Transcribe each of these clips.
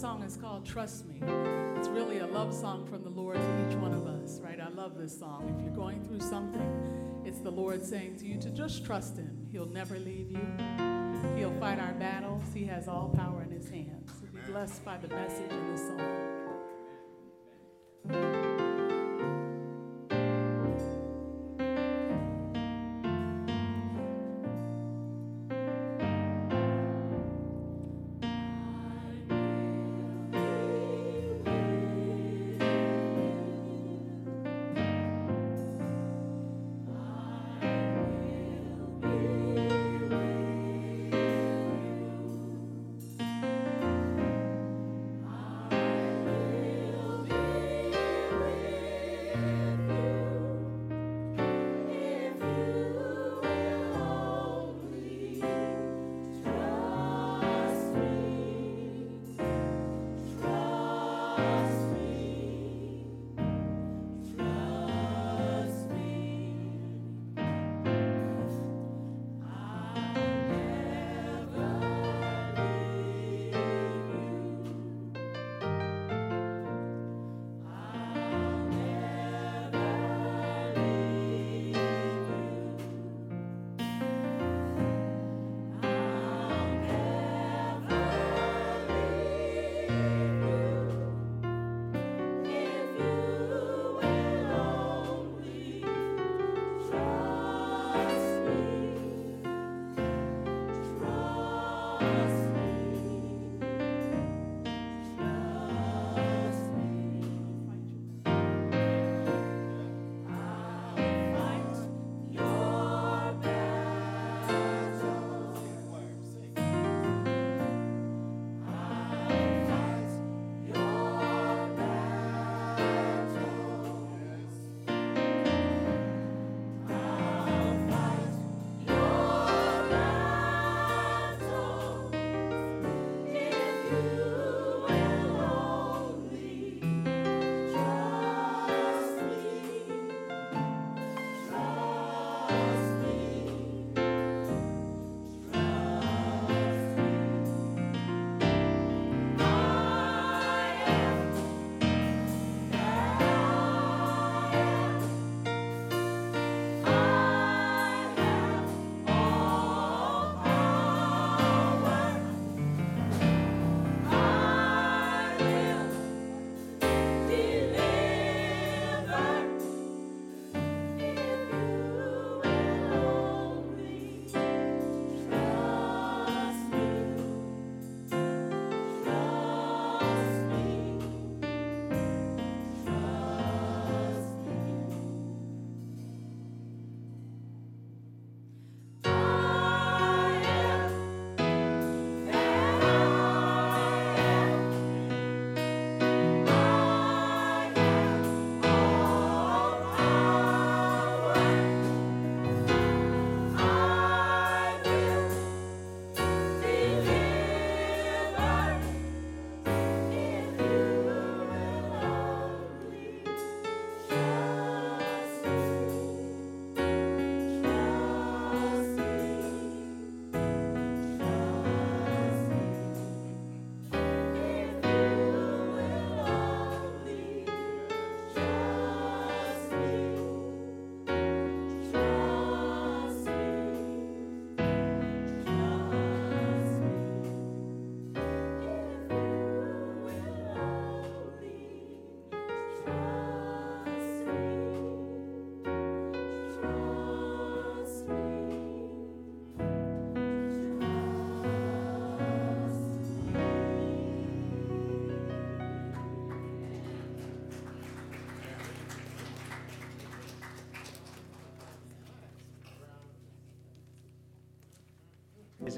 song is called Trust Me. It's really a love song from the Lord to each one of us, right? I love this song. If you're going through something, it's the Lord saying to you to just trust him. He'll never leave you. He'll fight our battles. He has all power in his hands. So be blessed by the message in this song.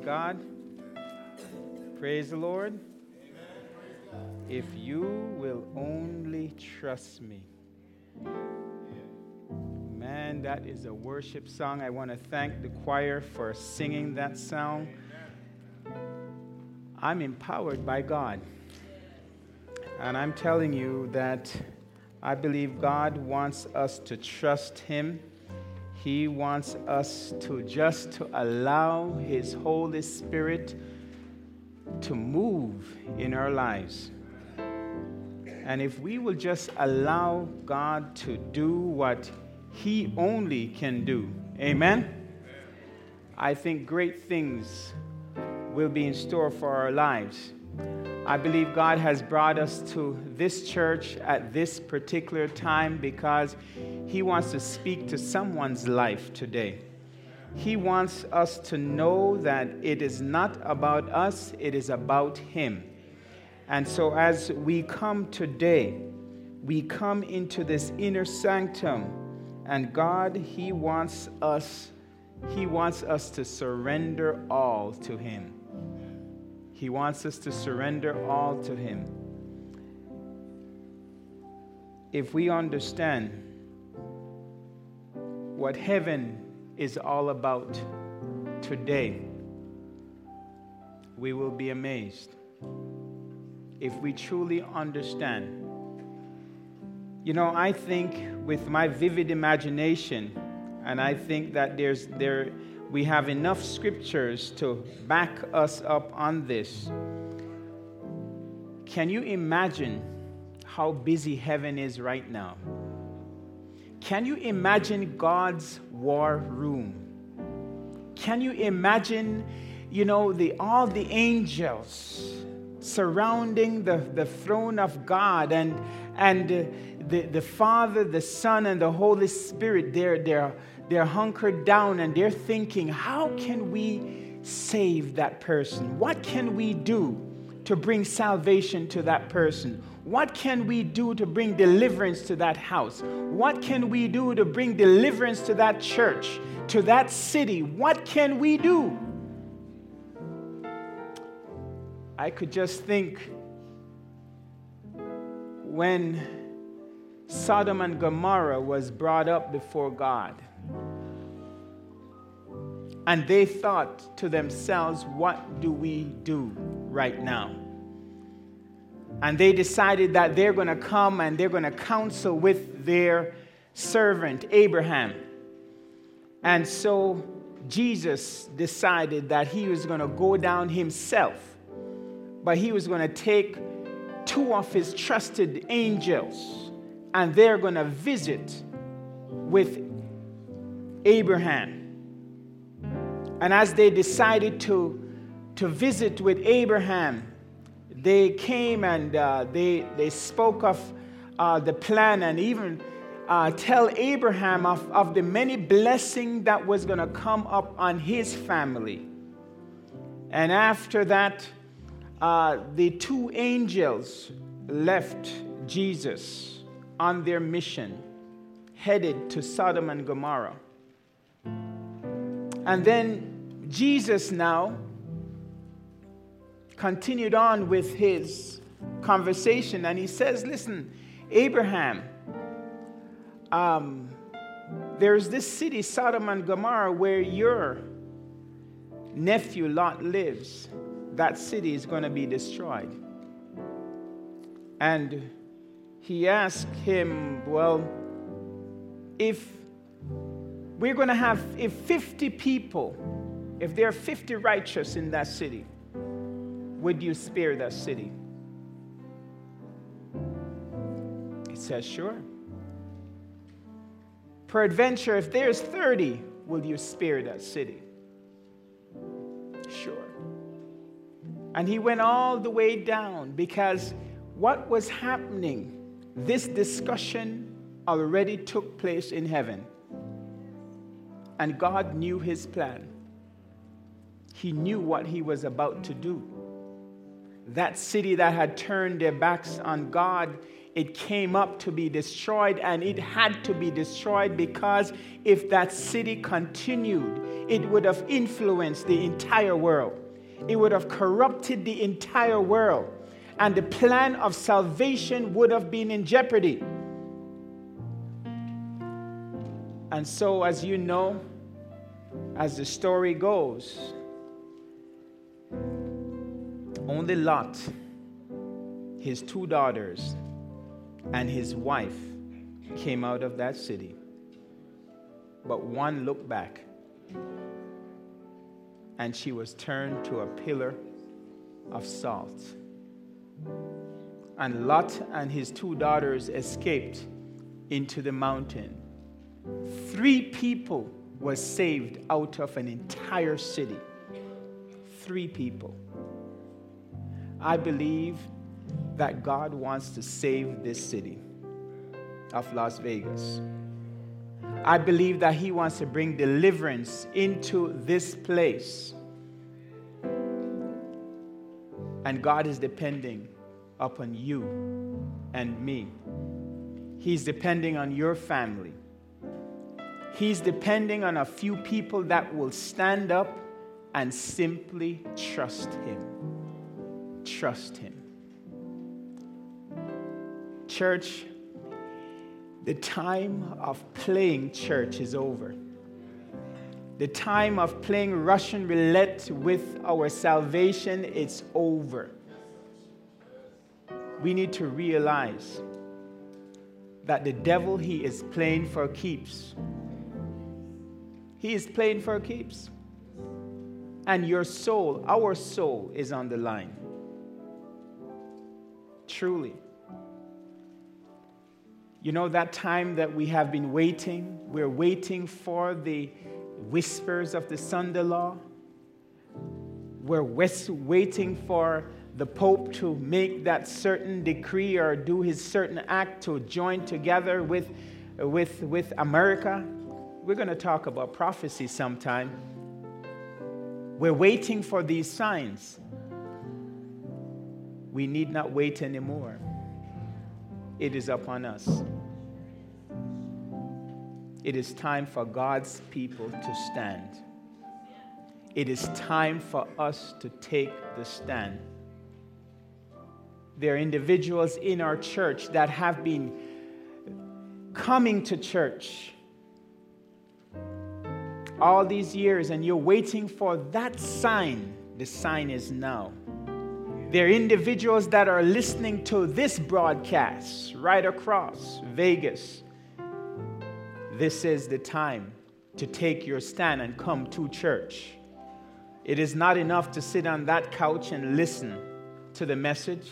God, praise the Lord. Amen. If you will only trust me. Man, that is a worship song. I want to thank the choir for singing that song. I'm empowered by God. And I'm telling you that I believe God wants us to trust him. He wants us to just to allow his Holy Spirit to move in our lives. And if we will just allow God to do what He only can do, amen? I think great things will be in store for our lives. I believe God has brought us to this church at this particular time because He wants to speak to someone's life today. He wants us to know that it is not about us, it is about Him. And so as we come today, we come into this inner sanctum, and God, He wants us to surrender all to Him. He wants us to surrender all to Him. If we understand what heaven is all about today, we will be amazed. If we truly understand. You know, I think with my vivid imagination, and I think that we have enough scriptures to back us up on this. Can you imagine how busy heaven is right now? Can you imagine God's war room? Can you imagine, you know, all the angels surrounding the throne of God, and the Father, the Son, and the Holy Spirit? They're hunkered down and they're thinking, how can we save that person? What can we do to bring salvation to that person? What can we do to bring deliverance to that house? What can we do to bring deliverance to that church, to that city? What can we do? I could just think when Sodom and Gomorrah was brought up before God, and they thought to themselves, what do we do right now? And they decided that they're going to come and they're going to counsel with their servant, Abraham. And so Jesus decided that He was going to go down Himself, but He was going to take two of His trusted angels, and they're going to visit with Abraham. And as they decided to visit with Abraham, they came and they spoke of the plan, and even tell Abraham of the many blessings that was going to come up on his family. And after that, the two angels left Jesus on their mission, headed to Sodom and Gomorrah. And then Jesus now continued on with His conversation, and He says, listen, Abraham, there's this city, Sodom and Gomorrah, where your nephew Lot lives. That city is going to be destroyed. And He asked him, well, if 50 people, if there are 50 righteous in that city, would you spare that city? He says, sure. Peradventure, if there's 30, will you spare that city? Sure. And he went all the way down, because what was happening, this discussion already took place in heaven. And God knew His plan. He knew what He was about to do. That city that had turned their backs on God, it came up to be destroyed, and it had to be destroyed, because if that city continued, it would have influenced the entire world. It would have corrupted the entire world, and the plan of salvation would have been in jeopardy. And so, as you know, as the story goes, only Lot, his two daughters, and his wife came out of that city. But one looked back, and she was turned to a pillar of salt. and Lot and his two daughters escaped into the mountain. 3 people were saved out of an entire city. 3 people. I believe that God wants to save this city of Las Vegas. I believe that He wants to bring deliverance into this place. And God is depending upon you and me. He's depending on your family. He's depending on a few people that will stand up and simply trust Him. Trust Him. Church, the time of playing church is over. The time of playing Russian roulette with our salvation, it's over. We need to realize that the devil, he is playing for keeps. He is playing for keeps. And your soul, our soul, is on the line. Truly. You know, that time that we have been waiting, we're waiting for the whispers of the Sunday law. We're waiting for the Pope to make that certain decree or do his certain act to join together with America. We're going to talk about prophecy sometime. We're waiting for these signs. We need not wait anymore. It is upon us. It is time for God's people to stand. It is time for us to take the stand. There are individuals in our church that have been coming to church all these years, and you're waiting for that sign. The sign is now. There are individuals that are listening to this broadcast right across Vegas. This is the time to take your stand and come to church. It is not enough to sit on that couch and listen to the message.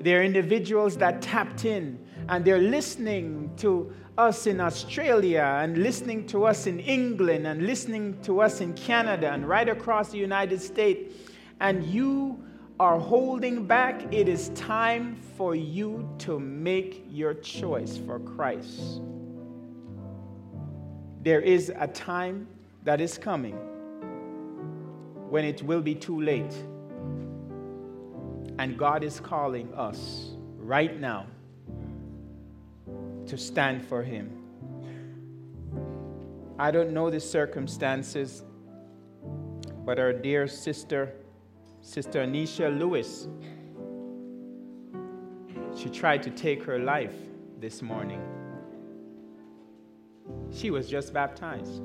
There are individuals that tapped in and they're listening to us in Australia and listening to us in England and listening to us in Canada and right across the United States. And you are holding back. It is time for you to make your choice for Christ. There is a time that is coming when it will be too late. And God is calling us right now to stand for Him. I don't know the circumstances, but our dear Sister Anisha Lewis, she tried to take her life this morning. She was just baptized.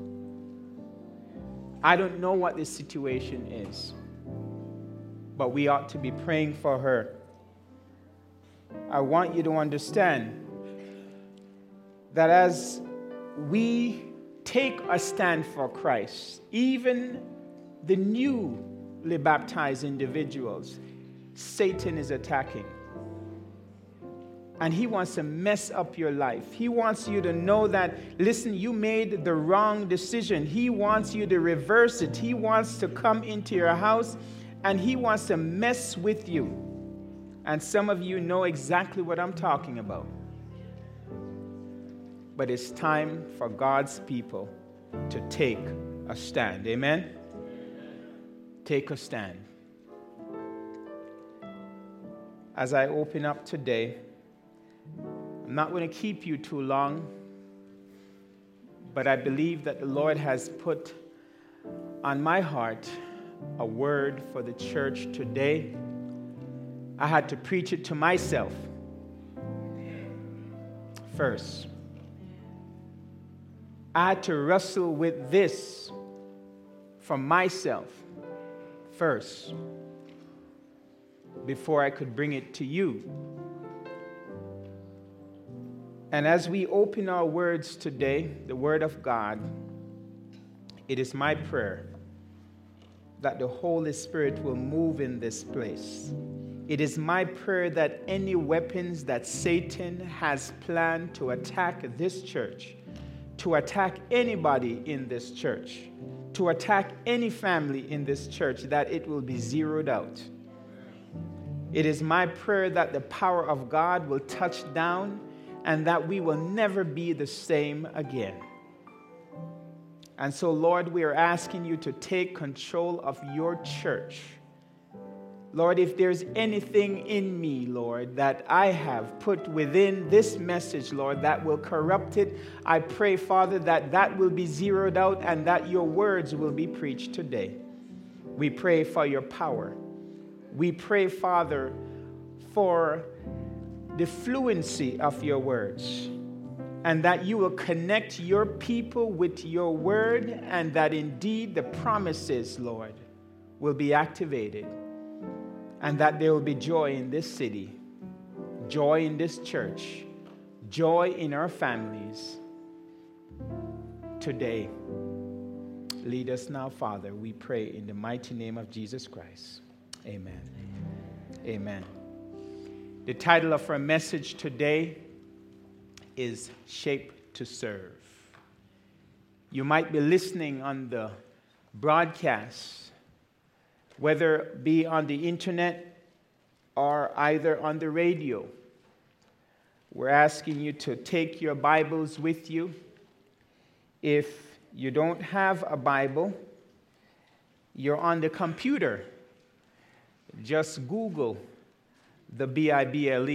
I don't know what the situation is, but we ought to be praying for her. I want you to understand that as we take a stand for Christ, even the newly baptized individuals, Satan is attacking. And he wants to mess up your life. He wants you to know that, listen, you made the wrong decision. He wants you to reverse it. He wants to come into your house and he wants to mess with you. And some of you know exactly what I'm talking about. But it's time for God's people to take a stand. Amen? Take a stand. As I open up today, I'm not going to keep you too long, but I believe that the Lord has put on my heart a word for the church today. I had to preach it to myself first. I had to wrestle with this for myself first, before I could bring it to you. And as we open our words today, the Word of God, it is my prayer that the Holy Spirit will move in this place. It is my prayer that any weapons that Satan has planned to attack this church, to attack anybody in this church, to attack any family in this church, that it will be zeroed out. It is my prayer that the power of God will touch down and that we will never be the same again. And so, Lord, we are asking you to take control of your church. Lord, if there's anything in me, Lord, that I have put within this message, Lord, that will corrupt it, I pray, Father, that will be zeroed out and that your words will be preached today. We pray for your power. We pray, Father, for the fluency of your words, and that you will connect your people with your word, and that indeed the promises, Lord, will be activated, and that there will be joy in this city, joy in this church, joy in our families today. Lead us now, Father, we pray in the mighty name of Jesus Christ. Amen. Amen. The title of our message today is Shaped to Serve. You might be listening on the broadcast, whether it be on the internet or either on the radio. We're asking you to take your Bibles with you. If you don't have a Bible, you're on the computer. Just Google the Bible.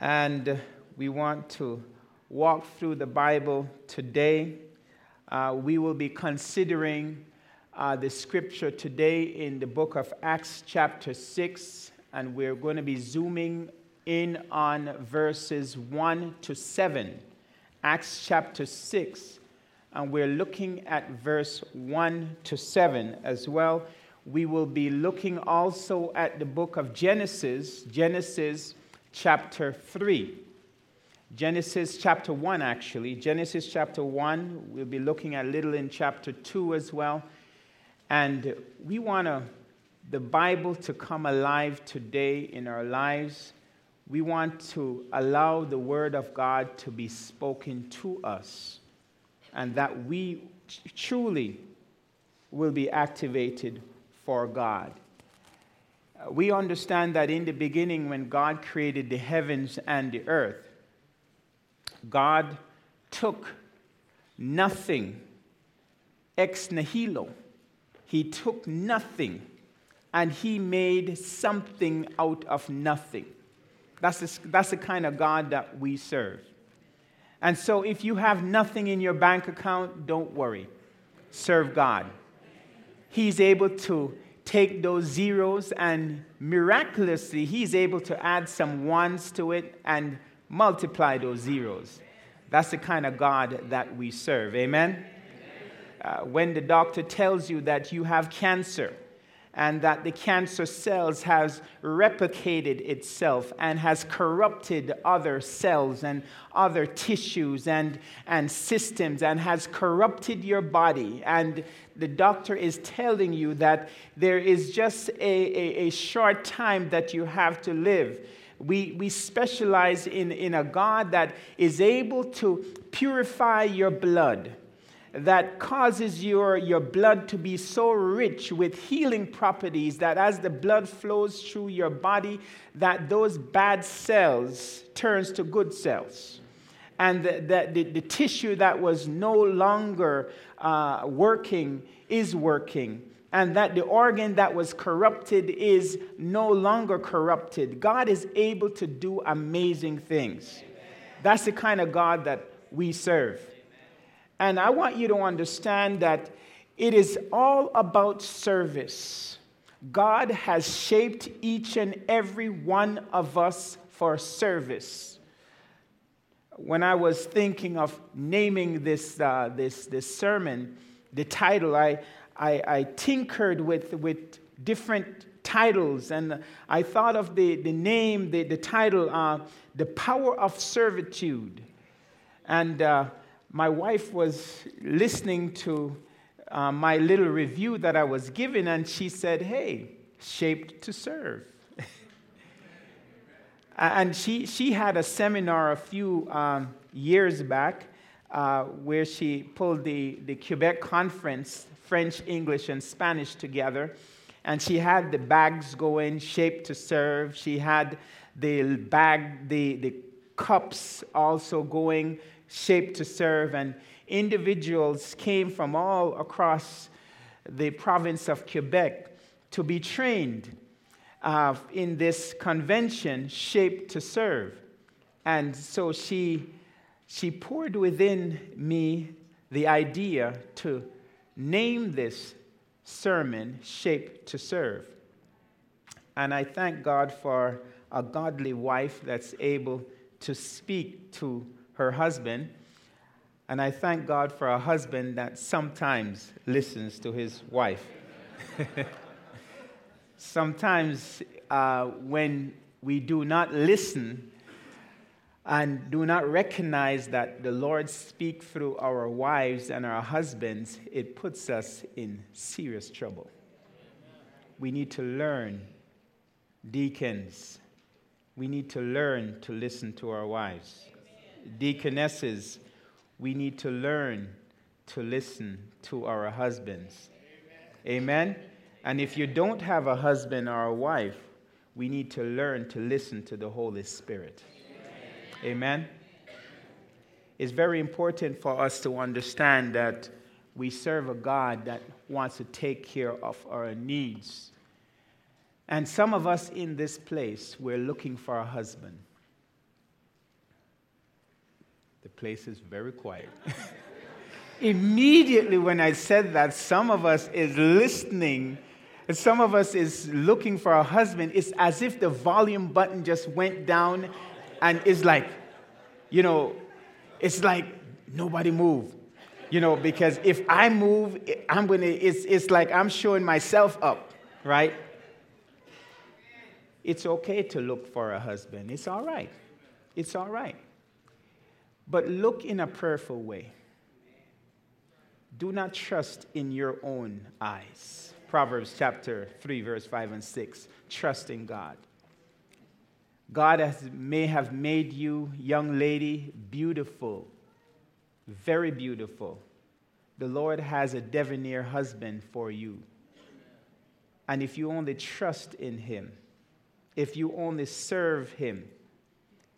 And we want to walk through the Bible today. We will be considering the scripture today in the book of Acts chapter 6, and we're going to be zooming in on verses 1 to 7. Acts chapter 6, and we're looking at verse 1 to 7 as well. We will be looking also at the book of Genesis, chapter 3. Genesis chapter 1, actually. Genesis chapter 1, we'll be looking at a little in chapter 2 as well. And we want the Bible to come alive today in our lives. We want to allow the Word of God to be spoken to us, and that we truly will be activated for God. We understand that in the beginning, when God created the heavens and the earth, God took nothing ex nihilo. He took nothing and he made something out of nothing. That's the kind of God that we serve. And so if you have nothing in your bank account, don't worry. Serve God. He's able to take those zeros, and miraculously, he's able to add some ones to it and multiply those zeros. That's the kind of God that we serve. Amen? When the doctor tells you that you have cancer, and that the cancer cells has replicated itself and has corrupted other cells and other tissues and systems and has corrupted your body, and the doctor is telling you that there is just a short time that you have to live. We specialize in a God that is able to purify your blood, that causes your blood to be so rich with healing properties that as the blood flows through your body, that those bad cells turns to good cells. And the tissue that was no longer working is working. And that the organ that was corrupted is no longer corrupted. God is able to do amazing things. That's the kind of God that we serve. And I want you to understand that it is all about service. God has shaped each and every one of us for service. When I was thinking of naming this sermon, the title, I tinkered with different titles, and I thought of the name, the title, The Power of Servitude. And my wife was listening to my little review that I was giving, and she said, "Hey, shaped to serve. And she had a seminar a few years back where she pulled the Quebec conference, French, English, and Spanish together. And she had the bags going, shaped to serve. She had the bag, the cups also going, shaped to serve. And individuals came from all across the province of Quebec to be trained in this convention, shaped to serve. And so she poured within me the idea to name this sermon, Shaped to Serve. And I thank God for a godly wife that's able to speak to her husband. And I thank God for a husband that sometimes listens to his wife. Sometimes when we do not listen and do not recognize that the Lord speaks through our wives and our husbands, it puts us in serious trouble. We need to learn, deacons, we need to learn to listen to our wives. Deaconesses, we need to learn to listen to our husbands. Amen? And if you don't have a husband or a wife, we need to learn to listen to the Holy Spirit. Amen? It's very important for us to understand that we serve a God that wants to take care of our needs. And some of us in this place, we're looking for a husband. The place is very quiet. Immediately when I said that, some of us is listening. Some of us is looking for a husband. It's as if the volume button just went down and it's like, you know, it's like nobody move, you know, because if I move, it's like I'm showing myself up, right? It's okay to look for a husband. It's all right. It's all right. But look in a prayerful way. Do not trust in your own eyes. Proverbs chapter 3, verse 5 and 6. Trust in God. God may have made you, young lady, beautiful, very beautiful. The Lord has a debonair husband for you. And if you only trust in him, if you only serve him,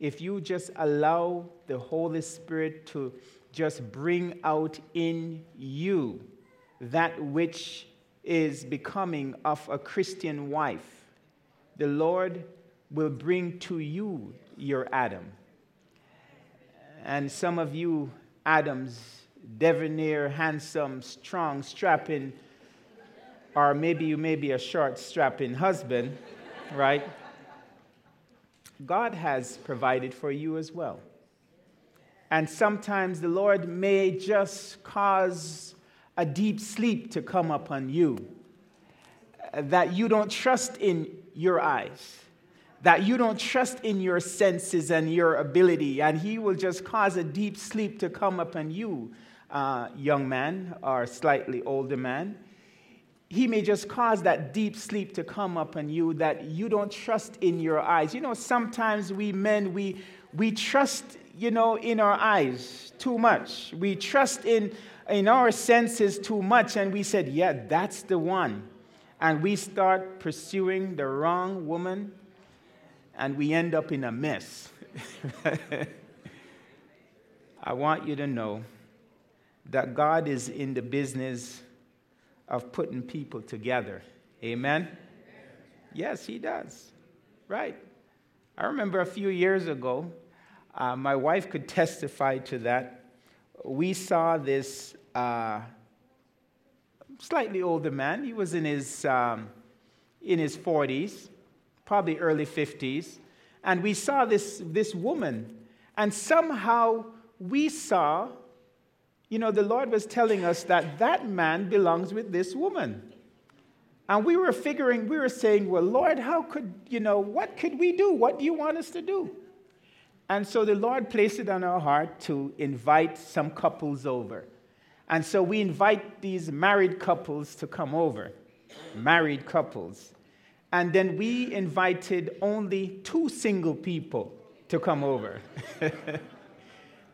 if you just allow the Holy Spirit to just bring out in you that which is becoming of a Christian wife, the Lord will bring to you your Adam. And some of you Adams, debonair, handsome, strong, strapping, or maybe you may be a short, strapping husband, right? God has provided for you as well. And sometimes the Lord may just cause a deep sleep to come upon you, that you don't trust in your eyes, that you don't trust in your senses and your ability, and he will just cause a deep sleep to come upon you, young man or slightly older man. He may just cause that deep sleep to come upon you that you don't trust in your eyes. You know, sometimes we men, we trust, you know, in our eyes too much. We trust in our senses too much, and we said, yeah, that's the one. And we start pursuing the wrong woman, and we end up in a mess. I want you to know that God is in the business of putting people together. Amen? Yes, he does. Right. I remember a few years ago, my wife could testify to that. We saw this slightly older man. He was in his 40s, probably early 50s. And we saw this woman. And somehow we saw, you know, the Lord was telling us that that man belongs with this woman. And we were saying, well, Lord, what could we do? What do you want us to do? And so the Lord placed it on our heart to invite some couples over. And so we invite these married couples to come over, married couples. And then we invited only 2 single people to come over.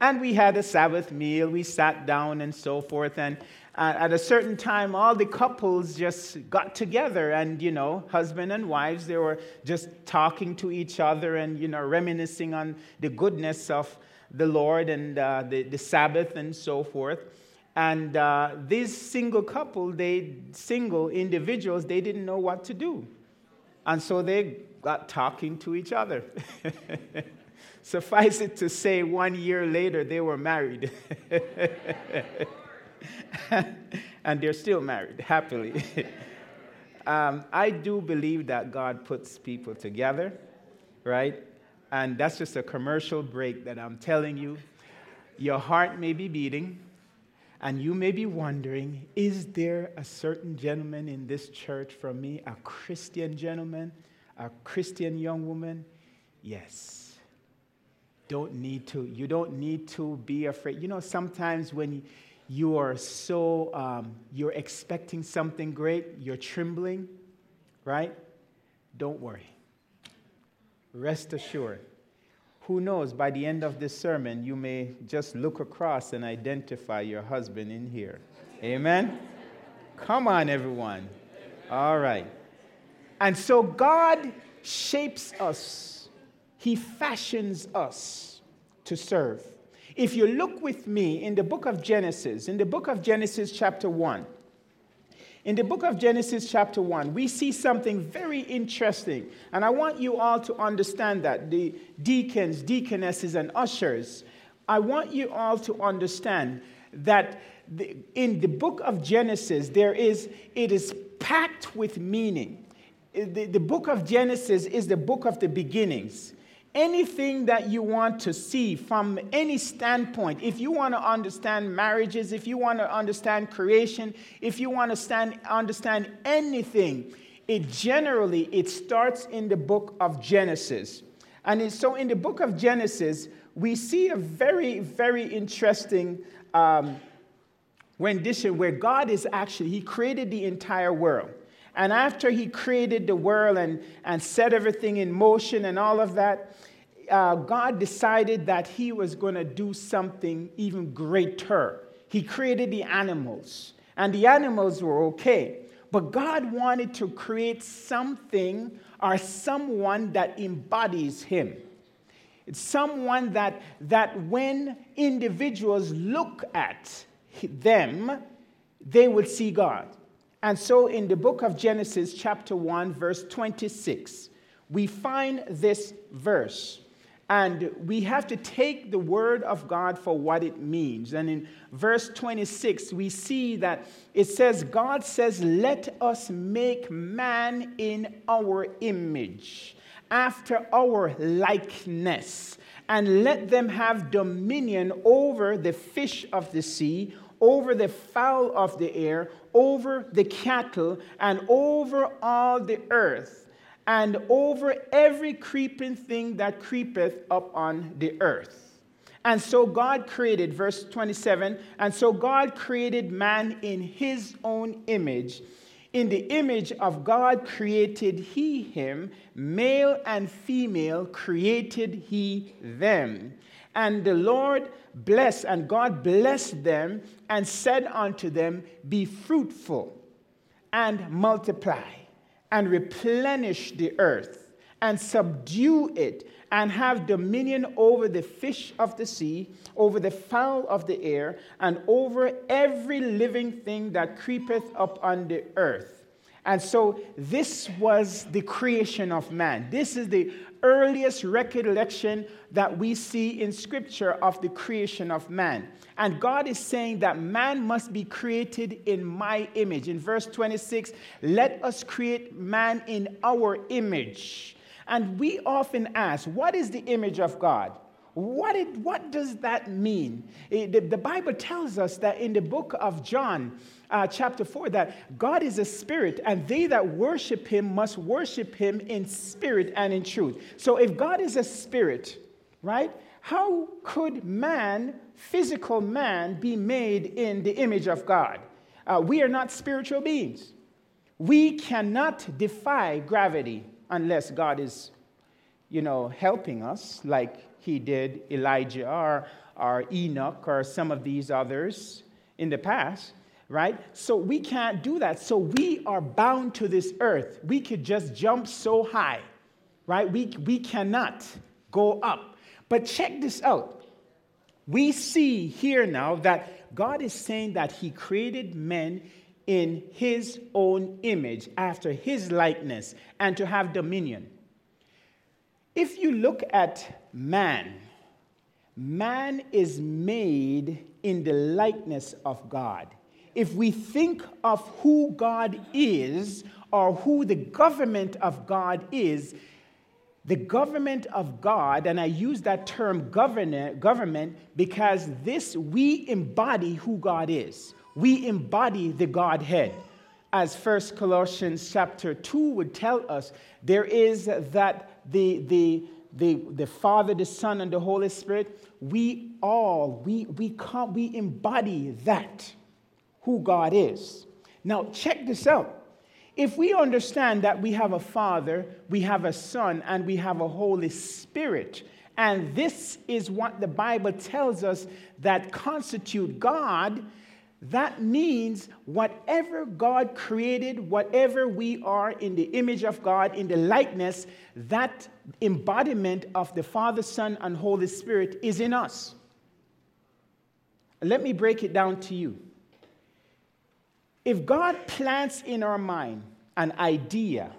And we had a Sabbath meal. We sat down and so forth. And at a certain time, all the couples just got together. And, you know, husband and wives, they were just talking to each other and, you know, reminiscing on the goodness of the Lord and the Sabbath and so forth. And this single couple, single individuals, they didn't know what to do. And so they got talking to each other. Suffice it to say, 1 year later, they were married. And they're still married, happily. I do believe that God puts people together, right? And that's just a commercial break that I'm telling you. Your heart may be beating, and you may be wondering, is there a certain gentleman in this church from me, a Christian gentleman, a Christian young woman? Yes. You don't need to be afraid. You know, sometimes when you are so, you're expecting something great, you're trembling, right? Don't worry. Rest assured. Who knows, by the end of this sermon, you may just look across and identify your husband in here. Amen? Come on, everyone. All right. And so God shapes us. He fashions us to serve. If you look with me in the book of Genesis, chapter 1, we see something very interesting. And I want you all to understand that. The deacons, deaconesses, and ushers, I want you all to understand that in the book of Genesis, it is packed with meaning. The book of Genesis is the book of the beginnings. Anything that you want to see from any standpoint, if you want to understand marriages, if you want to understand creation, if you want to understand anything, it starts in the book of Genesis. And so in the book of Genesis, we see a very, very interesting rendition where God is actually, he created the entire world. And after he created the world and set everything in motion and all of that, God decided that he was going to do something even greater. He created the animals, and the animals were okay. But God wanted to create something or someone that embodies him. It's someone that when individuals look at them, they would see God. And so in the book of Genesis, chapter 1, verse 26, we find this verse. And we have to take the word of God for what it means. And in verse 26, we see that it says, God says, "Let us make man in our image, after our likeness, and let them have dominion over the fish of the sea, over the fowl of the air, over the cattle, and over all the earth, and over every creeping thing that creepeth upon the earth." And so God created, verse 27, and so God created man in his own image. In the image of God created he him, male and female created he them. And the Lord blessed, and God blessed them and said unto them, "Be fruitful and multiply and replenish the earth and subdue it and have dominion over the fish of the sea, over the fowl of the air, and over every living thing that creepeth upon the earth." And so this was the creation of man. This is the earliest recollection that we see in Scripture of the creation of man. And God is saying that man must be created in my image. In verse 26, "Let us create man in our image." And we often ask, what is the image of God? What does that mean? The Bible tells us that in the book of John, chapter 4, that God is a spirit, and they that worship him must worship him in spirit and in truth. So if God is a spirit, right, how could man, physical man, be made in the image of God? We are not spiritual beings. We cannot defy gravity unless God is, helping us like he did Elijah or Enoch or some of these others in the past, right? So we can't do that. So we are bound to this earth. We could just jump so high, right? We cannot go up. But check this out. We see here now that God is saying that he created men in his own image, after his likeness, and to have dominion. If you look at man, man is made in the likeness of God. If we think of who God is or who the government of God is, the government of God, and I use that term government because we embody who God is. We embody the Godhead. As 1 Colossians chapter 2 would tell us, there is that the Father, the Son, and the Holy Spirit, we embody that, who God is. Now, check this out. If we understand that we have a Father, we have a Son, and we have a Holy Spirit, and this is what the Bible tells us that constitute God, that means whatever God created, whatever we are in the image of God, in the likeness, that embodiment of the Father, Son, and Holy Spirit is in us. Let me break it down to you. If God plants in our mind an idea,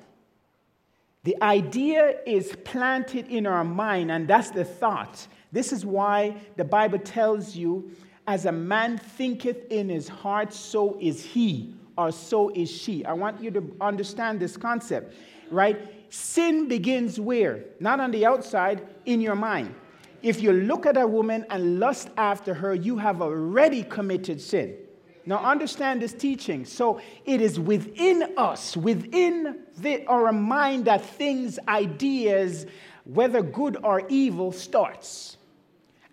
the idea is planted in our mind, and that's the thought. This is why the Bible tells you, as a man thinketh in his heart, so is he, or so is she. I want you to understand this concept, right? Sin begins where? Not on the outside, in your mind. If you look at a woman and lust after her, you have already committed sin. Now understand this teaching. So it is within us, within our mind that things, ideas, whether good or evil, starts.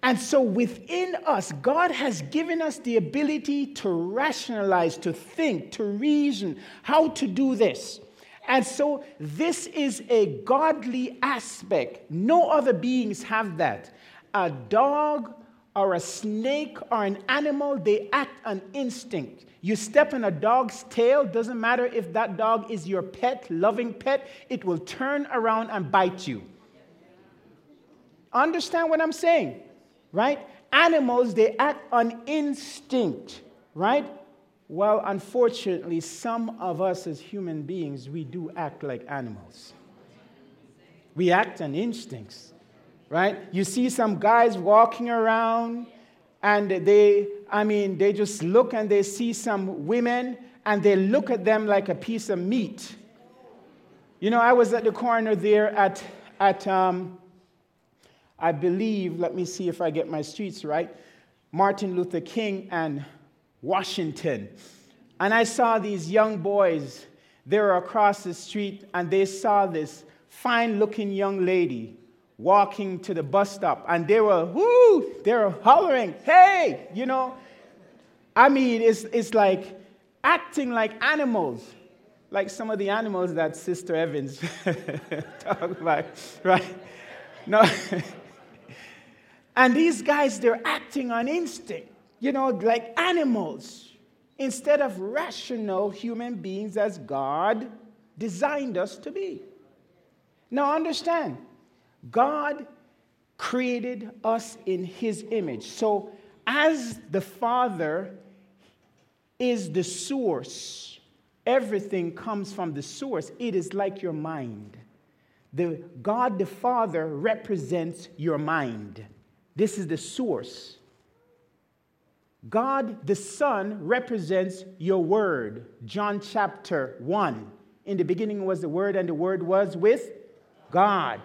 And so within us, God has given us the ability to rationalize, to think, to reason, how to do this. And so this is a godly aspect. No other beings have that. A dog or a snake or an animal, they act on instinct. You step on a dog's tail, doesn't matter if that dog is your pet, loving pet, it will turn around and bite you. Understand what I'm saying? Right? Animals, they act on instinct, right? Well, unfortunately, some of us as human beings, we do act like animals. We act on instincts, right? You see some guys walking around and they just look and they see some women and they look at them like a piece of meat. I was at the corner there at I believe, let me see if I get my streets right, Martin Luther King and Washington. And I saw these young boys, they were across the street, and they saw this fine-looking young lady walking to the bus stop. And they were hollering, hey, it's like acting like animals. Like some of the animals that Sister Evans talked about, right? No. And these guys, they're acting on instinct, like animals, instead of rational human beings as God designed us to be. Now understand, God created us in his image. So as the Father is the source, everything comes from the source. It is like your mind. God the Father represents your mind. This is the source. God the Son represents your word. John chapter 1. In the beginning was the Word, and the Word was with God.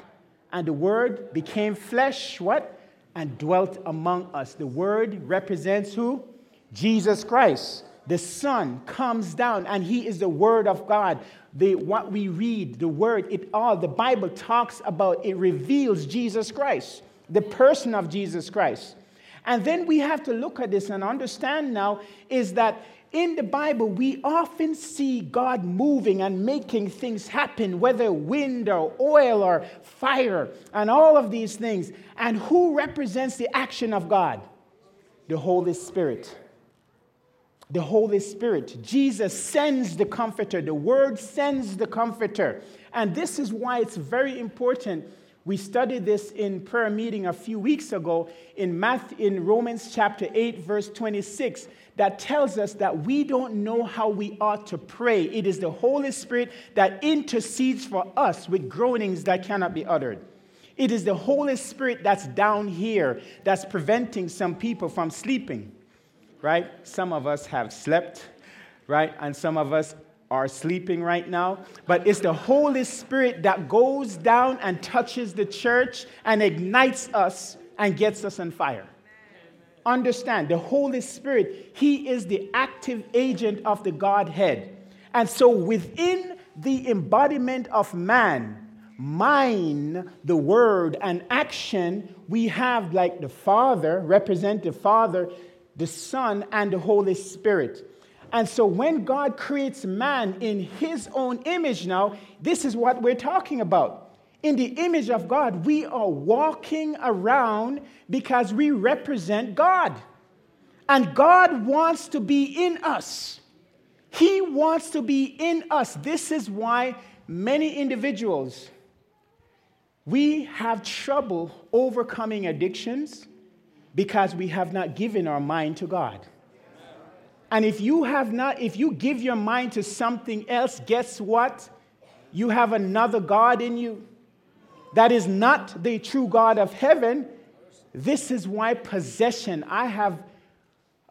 And the Word became flesh, and dwelt among us. The Word represents who? Jesus Christ. The Son comes down, and he is the Word of God. What we read, the Word, it all, the Bible talks about, it reveals Jesus Christ. The person of Jesus Christ. And then we have to look at this and understand now is that in the Bible, we often see God moving and making things happen, whether wind or oil or fire and all of these things. And who represents the action of God? The Holy Spirit. The Holy Spirit. Jesus sends the Comforter. The Word sends the Comforter. And this is why it's very important. We studied this in prayer meeting a few weeks ago in Romans chapter 8, verse 26, that tells us that we don't know how we ought to pray. It is the Holy Spirit that intercedes for us with groanings that cannot be uttered. It is the Holy Spirit that's down here that's preventing some people from sleeping, right? Some of us have slept, right? And some of us are sleeping right now, but it's the Holy Spirit that goes down and touches the church and ignites us and gets us on fire. Amen. Understand, the Holy Spirit, He is the active agent of the Godhead. And so within the embodiment of man, mind, the word, and action, we have like the Father, represent the Father, the Son, and the Holy Spirit. And so when God creates man in His own image now, this is what we're talking about. In the image of God, we are walking around because we represent God. And God wants to be in us. He wants to be in us. This is why many individuals, we have trouble overcoming addictions because we have not given our mind to God. And if you give your mind to something else, guess what? You have another God in you. That is not the true God of heaven. This is why possession. I have,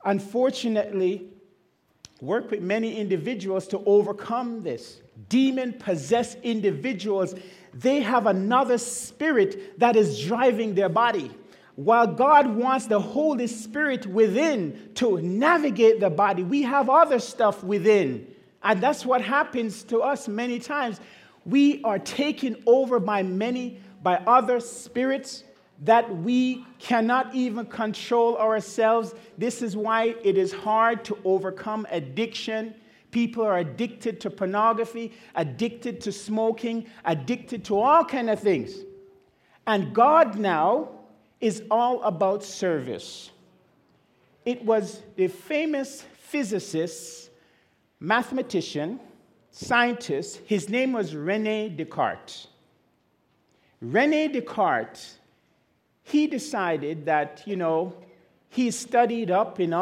unfortunately, worked with many individuals to overcome this. Demon-possessed individuals, they have another spirit that is driving their body. While God wants the Holy Spirit within to navigate the body, we have other stuff within. And that's what happens to us many times. We are taken over by other spirits that we cannot even control ourselves. This is why it is hard to overcome addiction. People are addicted to pornography, addicted to smoking, addicted to all kinds of things. And God now is all about service. It was the famous physicist, mathematician, scientist, his name was Rene Descartes. Rene Descartes, he decided that, he studied up in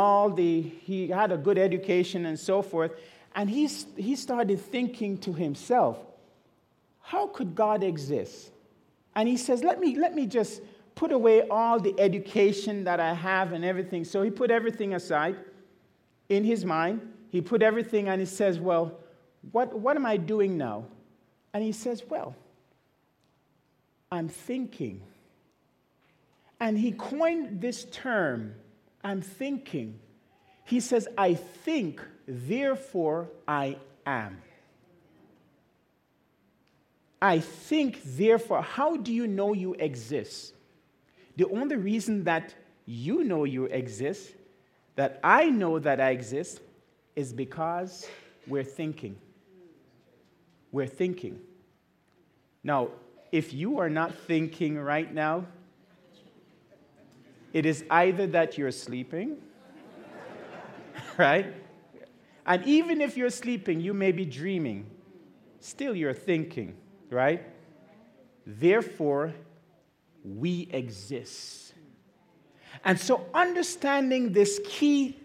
he had a good education and so forth, and he started thinking to himself, how could God exist? And he says, let me just put away all the education that I have and everything. So he put everything aside in his mind. He put everything and he says, well, what am I doing now? And he says, well, I'm thinking. And he coined this term, I'm thinking. He says, I think, therefore I am. I think, therefore, how do you know you exist? The only reason that you know you exist, that I know that I exist, is because we're thinking. We're thinking. Now, if you are not thinking right now, it is either that you're sleeping, right? And even if you're sleeping, you may be dreaming. Still, you're thinking, right? Therefore, we exist. And so understanding this key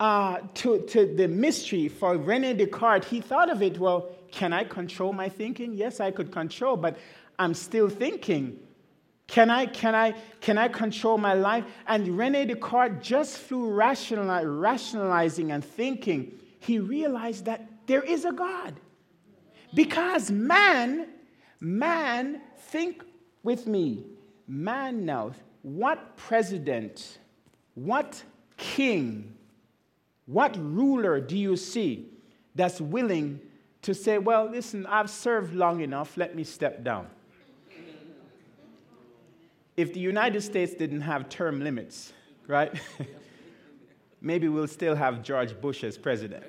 to the mystery for Rene Descartes, he thought of it, well, can I control my thinking? Yes, I could control, but I'm still thinking. Can I control my life? And Rene Descartes just through rationalizing and thinking, he realized that there is a God. Because man think with me, man now, what president, what king, what ruler do you see that's willing to say, well, listen, I've served long enough, let me step down? If the United States didn't have term limits, right? Maybe we'll still have George Bush as president.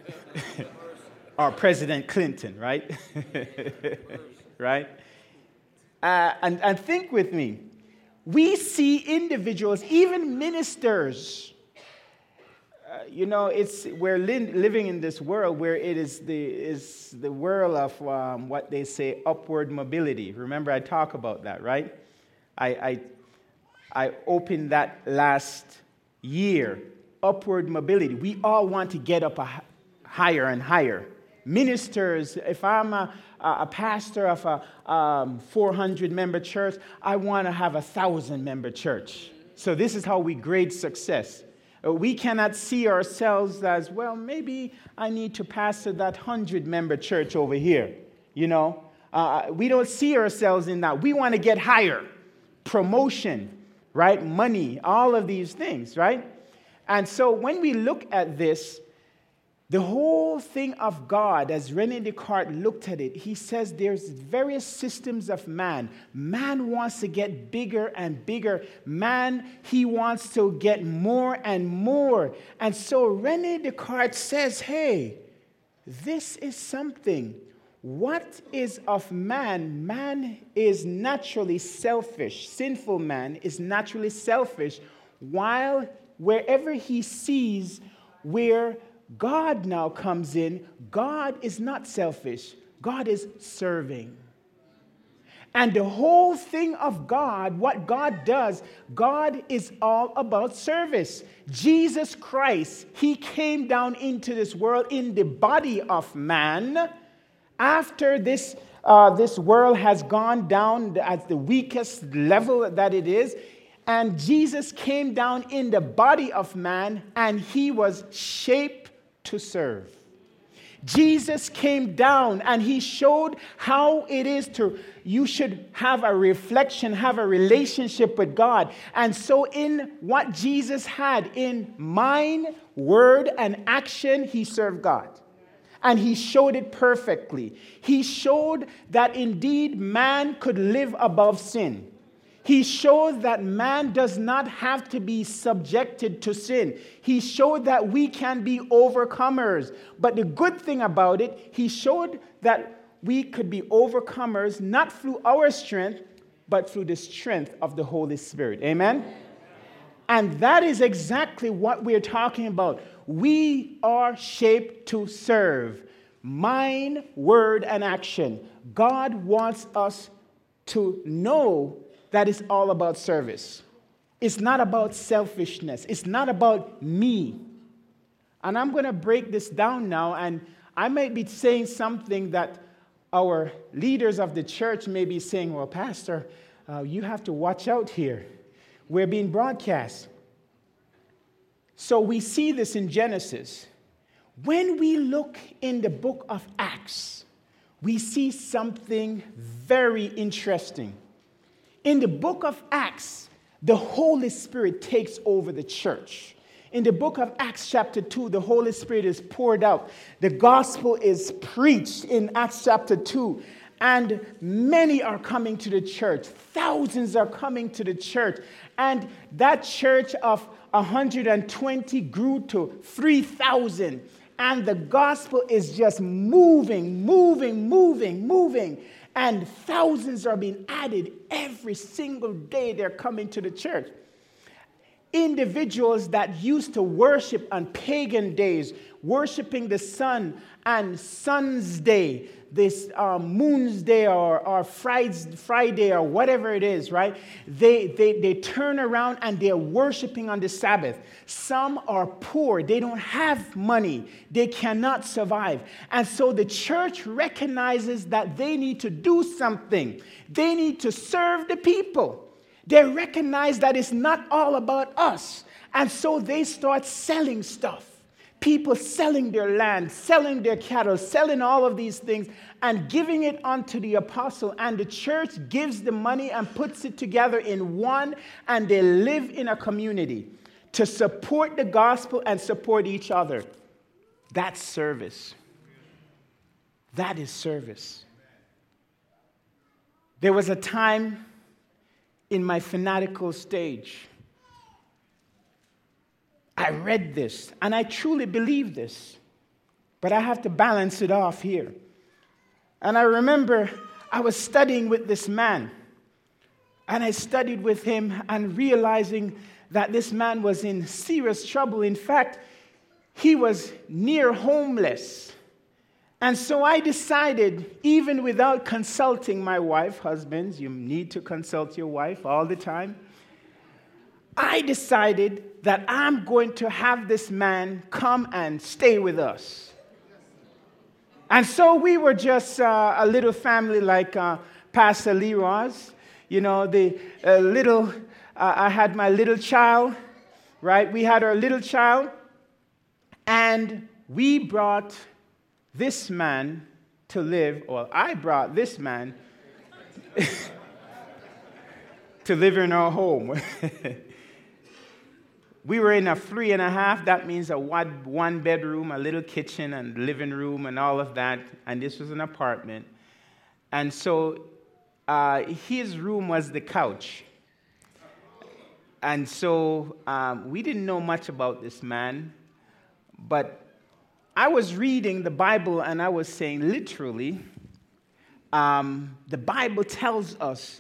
Or President Clinton, right? Right? And think with me. We see individuals, even ministers. We're living in this world where it is the world of what they say, upward mobility. Remember, I talk about that, right? I opened that last year. Upward mobility. We all want to get up higher and higher. Ministers, if I'm a pastor of a 400-member church, I want to have a 1,000-member church. So this is how we grade success. We cannot see ourselves as, well, maybe I need to pastor that 100-member church over here. We don't see ourselves in that. We want to get higher. Promotion, right? Money, all of these things, right? And so when we look at this, the whole thing of God, as Rene Descartes looked at it, he says there's various systems of man. Man wants to get bigger and bigger. Man, he wants to get more and more. And so Rene Descartes says, hey, this is something. What is of man? Man is naturally selfish. Sinful man is naturally selfish, while wherever he sees where God now comes in, God is not selfish. God is serving. And the whole thing of God, what God does, God is all about service. Jesus Christ, he came down into this world in the body of man. After this world has gone down at the weakest level that it is, and Jesus came down in the body of man, and he was shaped to serve. Jesus came down and he showed how it is you should have a reflection, have a relationship with God. And so in what Jesus had in mind, word, and action, he served God. And he showed it perfectly. He showed that indeed man could live above sin. He showed that man does not have to be subjected to sin. He showed that we can be overcomers. But the good thing about it, he showed that we could be overcomers, not through our strength, but through the strength of the Holy Spirit. Amen? And that is exactly what we're talking about. We are shaped to serve. Mind, word, and action. God wants us to know that is all about service. It's not about selfishness. It's not about me. And I'm going to break this down now, and I might be saying something that our leaders of the church may be saying, well, Pastor, you have to watch out here. We're being broadcast. So we see this in Genesis. When we look in the book of Acts, we see something very interesting. In the book of Acts, the Holy Spirit takes over the church. In the book of Acts chapter 2, the Holy Spirit is poured out. The gospel is preached in Acts chapter 2. And many are coming to the church. Thousands are coming to the church. And that church of 120 grew to 3,000. And the gospel is just moving. And thousands are being added every single day. They're coming to the church. Individuals that used to worship on pagan days, worshiping the sun and sun's day, this moon's day or Friday or whatever it is, right? They turn around and they're worshiping on the Sabbath. Some are poor. They don't have money. They cannot survive. And so the church recognizes that they need to do something. They need to serve the people. They recognize that it's not all about us. And so they start selling stuff. People selling their land, selling their cattle, selling all of these things, and giving it unto the apostle. And the church gives the money and puts it together in one, and they live in a community to support the gospel and support each other. That's service. That is service. There was a time in my fanatical stage I read this, and I truly believe this, but I have to balance it off here. And I remember I was studying with this man, and I studied with him and realizing that this man was in serious trouble. In fact, he was near homeless. And so I decided, even without consulting my wife, husbands, you need to consult your wife all the time. I decided that I'm going to have this man come and stay with us. And so we were just a little family like Pastor Lee Ross. You know, the I had my little child, right? We had our little child, and we brought this man to live, or I brought this man to live in our home. We were in a 3.5, that means a one bedroom, a little kitchen and living room and all of that, and this was an apartment. And so his room was the couch. And so we didn't know much about this man, but I was reading the Bible and I was saying literally, the Bible tells us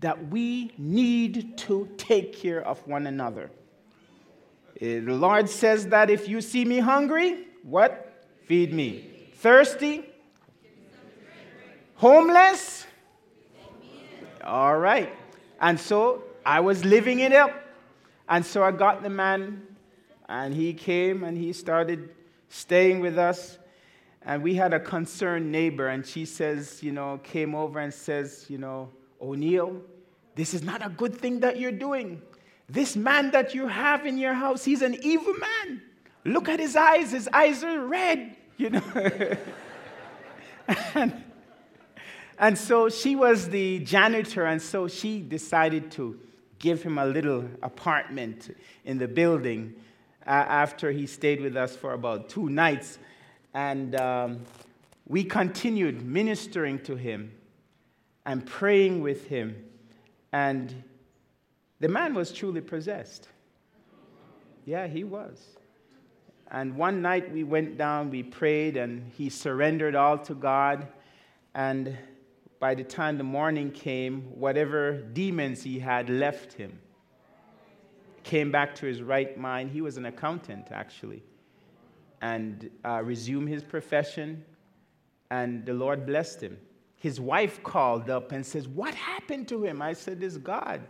that we need to take care of one another. The Lord says that if you see me hungry, what? Feed me. Thirsty? Homeless? All right. And so I was living it up. And so I got the man, and he came, and he started staying with us. And we had a concerned neighbor, and she says, you know, came over and says, you know, O'Neill, this is not a good thing that you're doing. This man that you have in your house, he's an evil man. Look at his eyes are red, you know. and so she was the janitor, and so she decided to give him a little apartment in the building after he stayed with us for about 2 nights. And we continued ministering to him and praying with him, and the man was truly possessed. Yeah, he was. And one night we went down, we prayed, and he surrendered all to God. And by the time the morning came, whatever demons he had left him, came back to his right mind. He was an accountant, actually, and resumed his profession, and the Lord blessed him. His wife called up and says, "What happened to him?" I said, "It's God."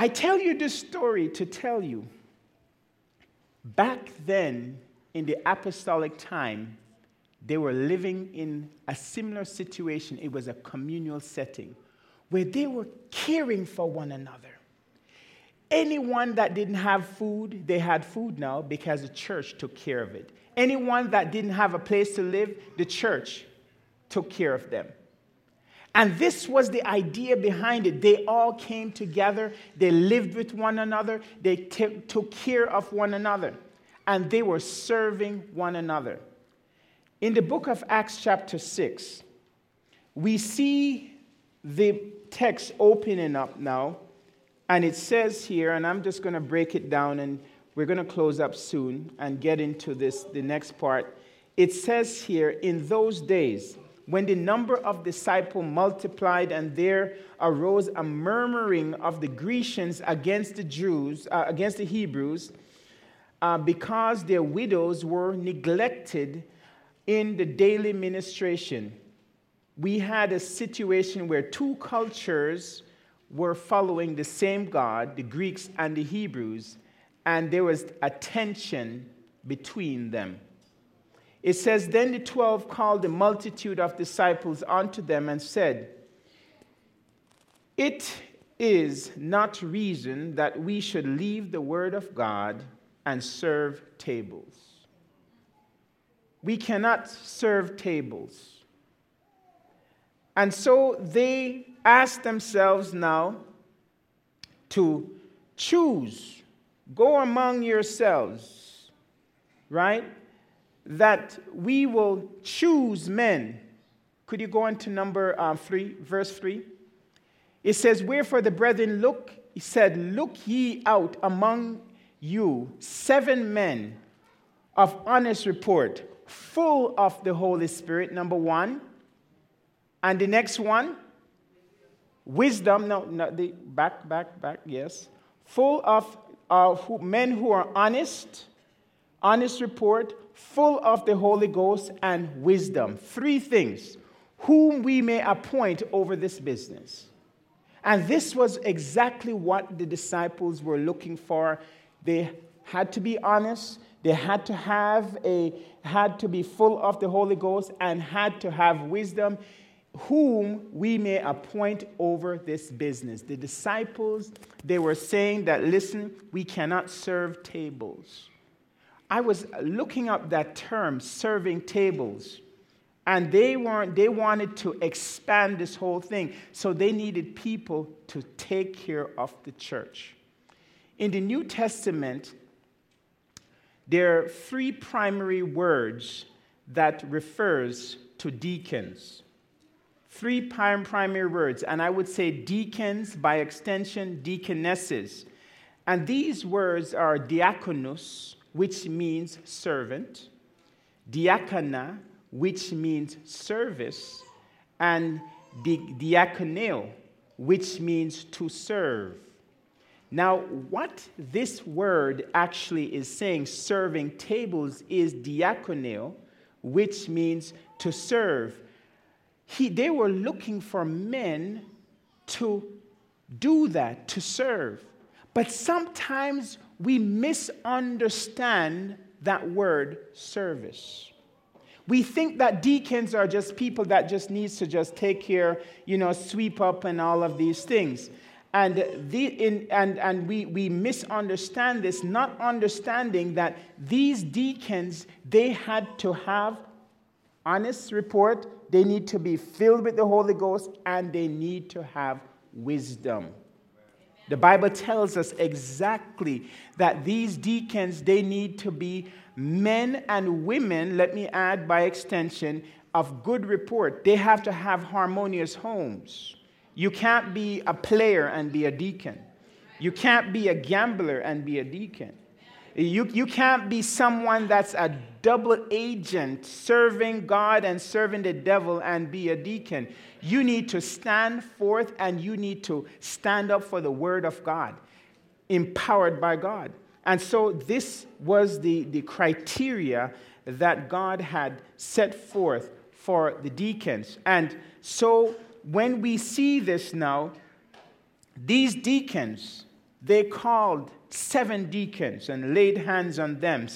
I tell you this story to tell you, back then in the apostolic time, they were living in a similar situation. It was a communal setting where they were caring for one another. Anyone that didn't have food, they had food now because the church took care of it. Anyone that didn't have a place to live, the church took care of them. And this was the idea behind it. They all came together. They lived with one another. They took care of one another. And they were serving one another. In the book of Acts chapter 6, we see the text opening up now. And it says here, and I'm just going to break it down, and we're going to close up soon and get into this, the next part. It says here, in those days, when the number of disciples multiplied, and there arose a murmuring of the Grecians against the Jews, against the Hebrews, because their widows were neglected in the daily ministration. We had a situation where 2 cultures were following the same God, the Greeks and the Hebrews, and there was a tension between them. It says, then the 12 called the multitude of disciples unto them and said, "It is not reason that we should leave the word of God and serve tables." We cannot serve tables. And so they asked themselves now to choose, go among yourselves, right? That we will choose men. Could you go on to number 3, verse 3? It says, "Wherefore the brethren look," he said, "look ye out among you 7 men of honest report, full of the Holy Spirit, number one. And the next one, wisdom, yes. Full of men who are honest report, full of the Holy Ghost and wisdom. 3 things, whom we may appoint over this business. And this was exactly what the disciples were looking for. They had to be honest. They had to be full of the Holy Ghost and had to have wisdom, whom we may appoint over this business. The disciples, they were saying that, listen, we cannot serve tables. I was looking up that term, serving tables, and they wanted to expand this whole thing, so they needed people to take care of the church. In the New Testament, there are 3 primary words that refers to deacons. 3 primary words, and I would say deacons, by extension, deaconesses. And these words are diakonos, which means servant, diakana, which means service, and diakoneo, which means to serve. Now, what this word actually is saying, serving tables, is diakoneo, which means to serve. They were looking for men to do that, to serve. But sometimes we misunderstand that word, service. We think that deacons are just people that just needs to just take care, sweep up and all of these things. And we misunderstand this, not understanding that these deacons, they had to have honest report, they need to be filled with the Holy Ghost, and they need to have wisdom. The Bible tells us exactly that these deacons, they need to be men and women, let me add by extension, of good report. They have to have harmonious homes. You can't be a player and be a deacon. You can't be a gambler and be a deacon. You can't be someone that's a double agent, serving God and serving the devil, and be a deacon. You need to stand forth and you need to stand up for the word of God, empowered by God. And so this was the criteria that God had set forth for the deacons. And so when we see this now, these deacons, they called 7 deacons and laid hands on them.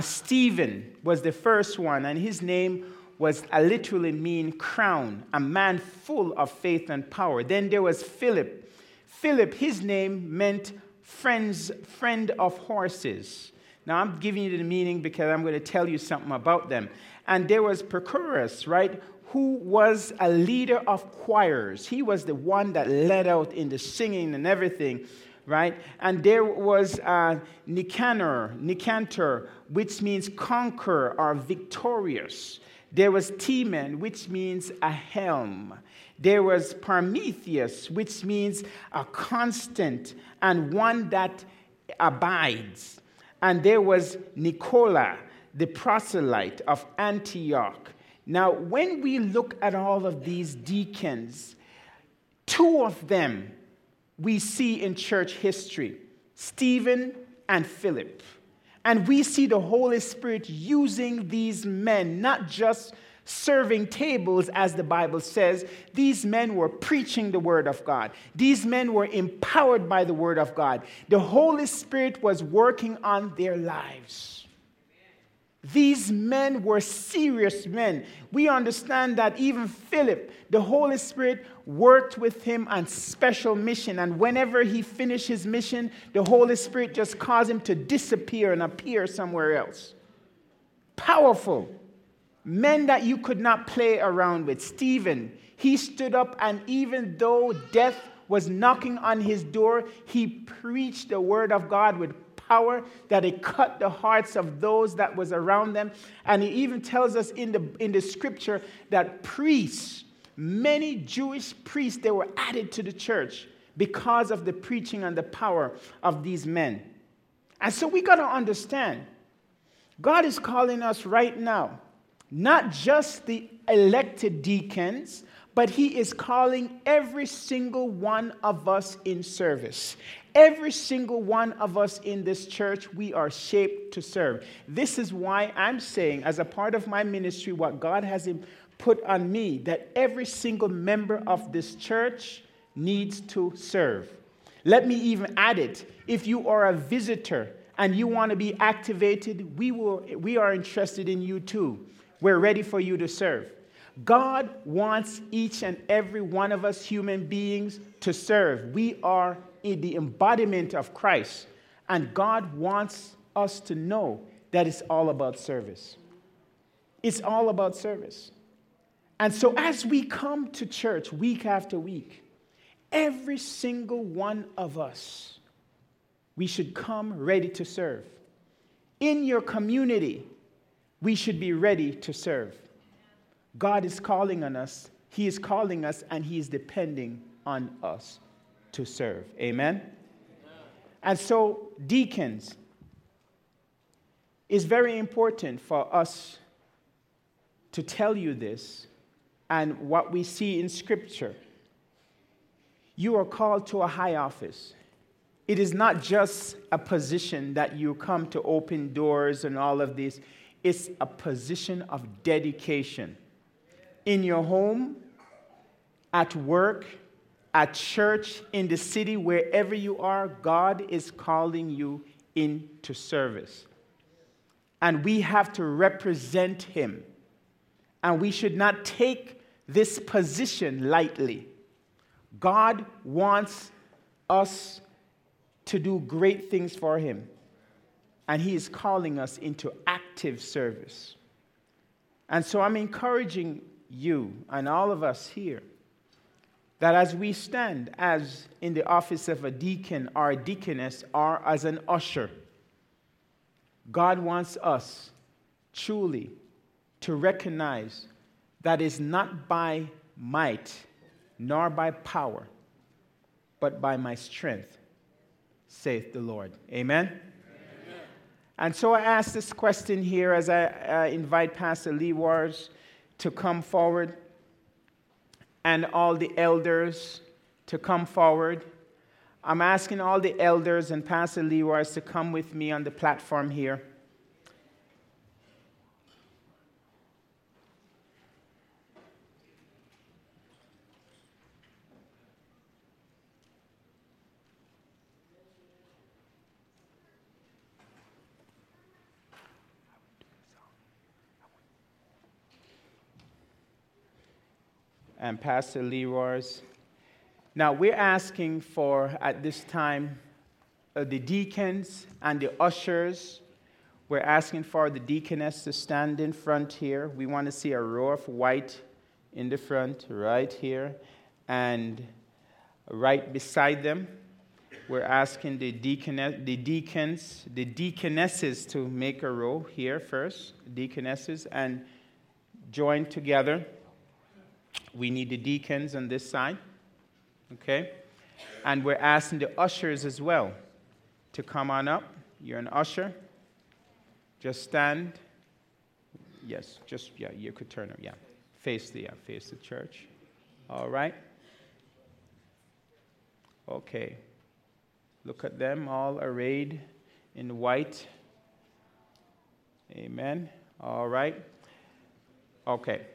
Stephen was the first one, and his name was literally mean crown, a man full of faith and power. Then there was Philip. Philip, his name meant friend of horses. Now, I'm giving you the meaning because I'm going to tell you something about them. And there was Prochorus, right, who was a leader of choirs. He was the one that led out in the singing and everything. Right? And there was Nicanor, which means conquer or victorious. There was Timon, which means a helm. There was Parmenas, which means a constant and one that abides. And there was Nicola, the proselyte of Antioch. Now, when we look at all of these deacons, 2 of them we see in church history, Stephen and Philip. And we see the Holy Spirit using these men, not just serving tables, as the Bible says. These men were preaching the word of God. These men were empowered by the word of God. The Holy Spirit was working on their lives. These men were serious men. We understand that even Philip, the Holy Spirit worked with him on special mission. And whenever he finished his mission, the Holy Spirit just caused him to disappear and appear somewhere else. Powerful. Men that you could not play around with. Stephen, he stood up, and even though death was knocking on his door, he preached the word of God with power, that it cut the hearts of those that was around them. And he even tells us in the scripture that priests, many Jewish priests, they were added to the church because of the preaching and the power of these men. And so we got to understand, God is calling us right now, not just the elected deacons, but he is calling every single one of us in service. Every single one of us in this church, we are shaped to serve. This is why I'm saying, as a part of my ministry, what God has put on me, that every single member of this church needs to serve. Let me even add it. If you are a visitor and you want to be activated, we are interested in you too. We're ready for you to serve. God wants each and every one of us human beings to serve. We are in the embodiment of Christ, and God wants us to know that it's all about service. It's all about service. And so as we come to church week after week, every single one of us, we should come ready to serve. In your community, we should be ready to serve. God is calling on us. He is calling us, and he is depending on us to serve. Amen? Amen. And so deacons is very important for us to tell you this and what we see in Scripture. You are called to a high office. It is not just a position that you come to open doors and all of this. It's a position of dedication. In your home, at work, at church, in the city, wherever you are, God is calling you into service. And we have to represent him. And we should not take this position lightly. God wants us to do great things for him. And he is calling us into active service. And so I'm encouraging you and all of us here, that as we stand as in the office of a deacon or a deaconess or as an usher, God wants us truly to recognize that it's not by might nor by power, but by my strength, saith the Lord. Amen? Amen. And so I ask this question here as I invite Pastor Lee Wars to come forward, and all the elders to come forward. I'm asking all the elders and Pastor Lee Ross to come with me on the platform here. And Pastor Lee Ross. Now, we're asking for, at this time, the deacons and the ushers. We're asking for the deaconess to stand in front here. We want to see a row of white in the front, right here, and right beside them. We're asking the deaconesses to make a row here first, deaconesses, and join together. We need the deacons on this side, okay? And we're asking the ushers as well to come on up. You're an usher. Just stand. Yes, you could turn, face the church. All right. Okay. Look at them all arrayed in white. Amen. All right. Okay.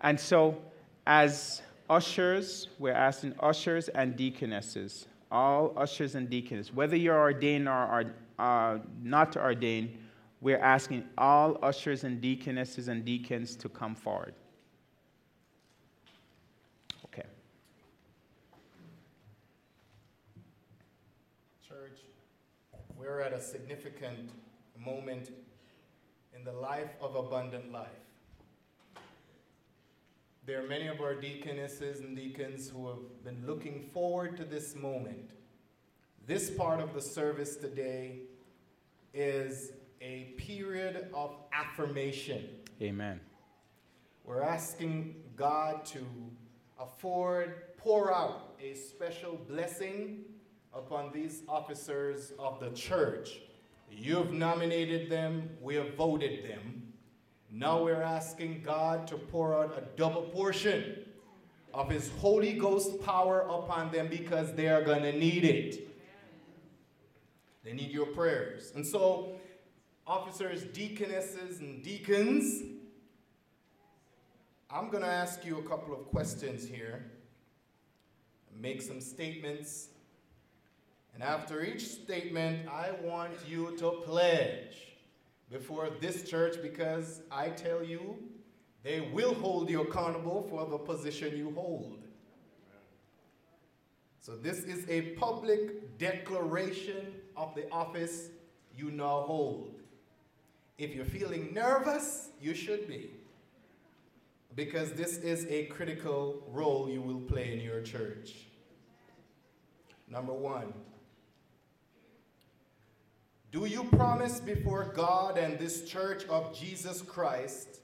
And so, as ushers, we're asking ushers and deaconesses, all ushers and deaconesses, whether you're ordained or not ordained, we're asking all ushers and deaconesses and deacons to come forward. Okay. Church, we're at a significant moment in the life of abundant life. There are many of our deaconesses and deacons who have been looking forward to this moment. This part of the service today is a period of affirmation. Amen. We're asking God to pour out a special blessing upon these officers of the church, You've nominated them, we have voted them. Now we're asking God to pour out a double portion of his Holy Ghost power upon them because they are going to need it. They need your prayers. And so, officers, deaconesses, and deacons, I'm going to ask you a couple of questions here, make some statements, and after each statement, I want you to pledge before this church because I tell you, they will hold you accountable for the position you hold. So this is a public declaration of the office you now hold. If you're feeling nervous, you should be, because this is a critical role you will play in your church. Number one, do you promise before God and this church of Jesus Christ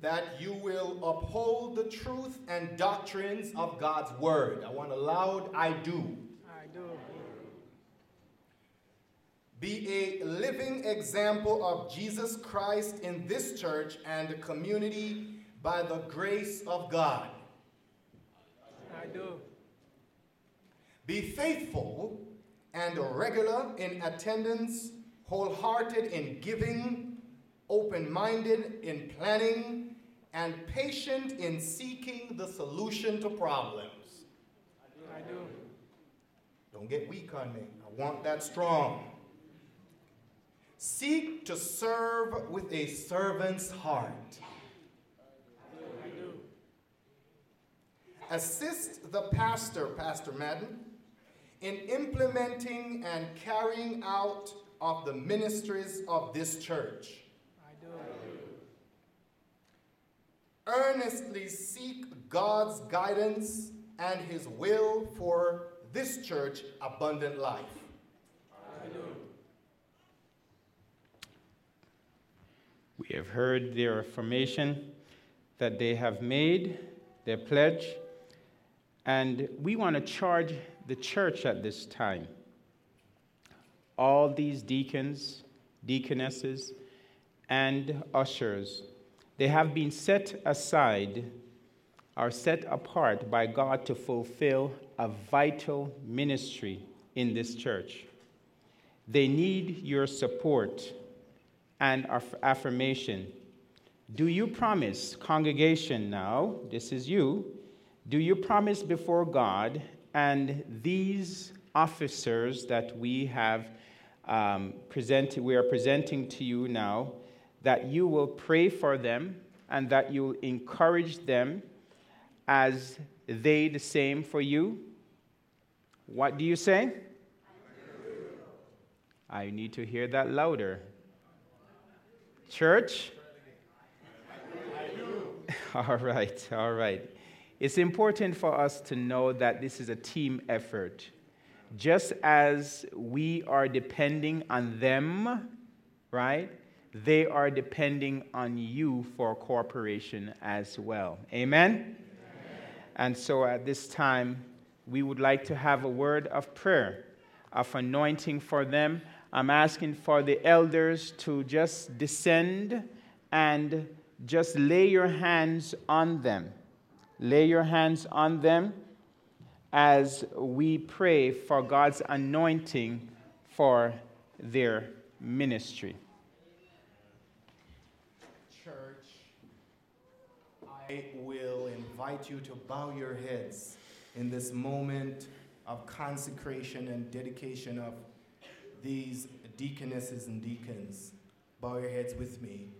that you will uphold the truth and doctrines of God's word? I want a loud "I do." I do. Be a living example of Jesus Christ in this church and the community by the grace of God. I do. Be faithful and regular in attendance, wholehearted in giving, open-minded in planning, and patient in seeking the solution to problems. I do. Don't get weak on me. I want that strong. Seek to serve with a servant's heart. I do. Assist the pastor, Pastor Madden, in implementing and carrying out of the ministries of this church. Earnestly seek God's guidance and his will for this church, Abundant Life. We have heard their affirmation that they have made, their pledge, and we want to charge the church at this time. All these deacons, deaconesses, and ushers, they have been set aside or set apart by God to fulfill a vital ministry in this church. They need your support and affirmation. Do you promise, congregation now, this is you, do you promise before God and these officers that we have presented, we are presenting to you now, that you will pray for them and that you will encourage them as they the same for you? What do you say? I need to hear that louder. Church? I do. All right. It's important for us to know that this is a team effort. Just as we are depending on them, right? They are depending on you for cooperation as well. Amen? Amen? And so at this time, we would like to have a word of prayer, of anointing for them. I'm asking for the elders to just descend and just lay your hands on them. Lay your hands on them as we pray for God's anointing for their ministry. I will invite you to bow your heads in this moment of consecration and dedication of these deaconesses and deacons. Bow your heads with me.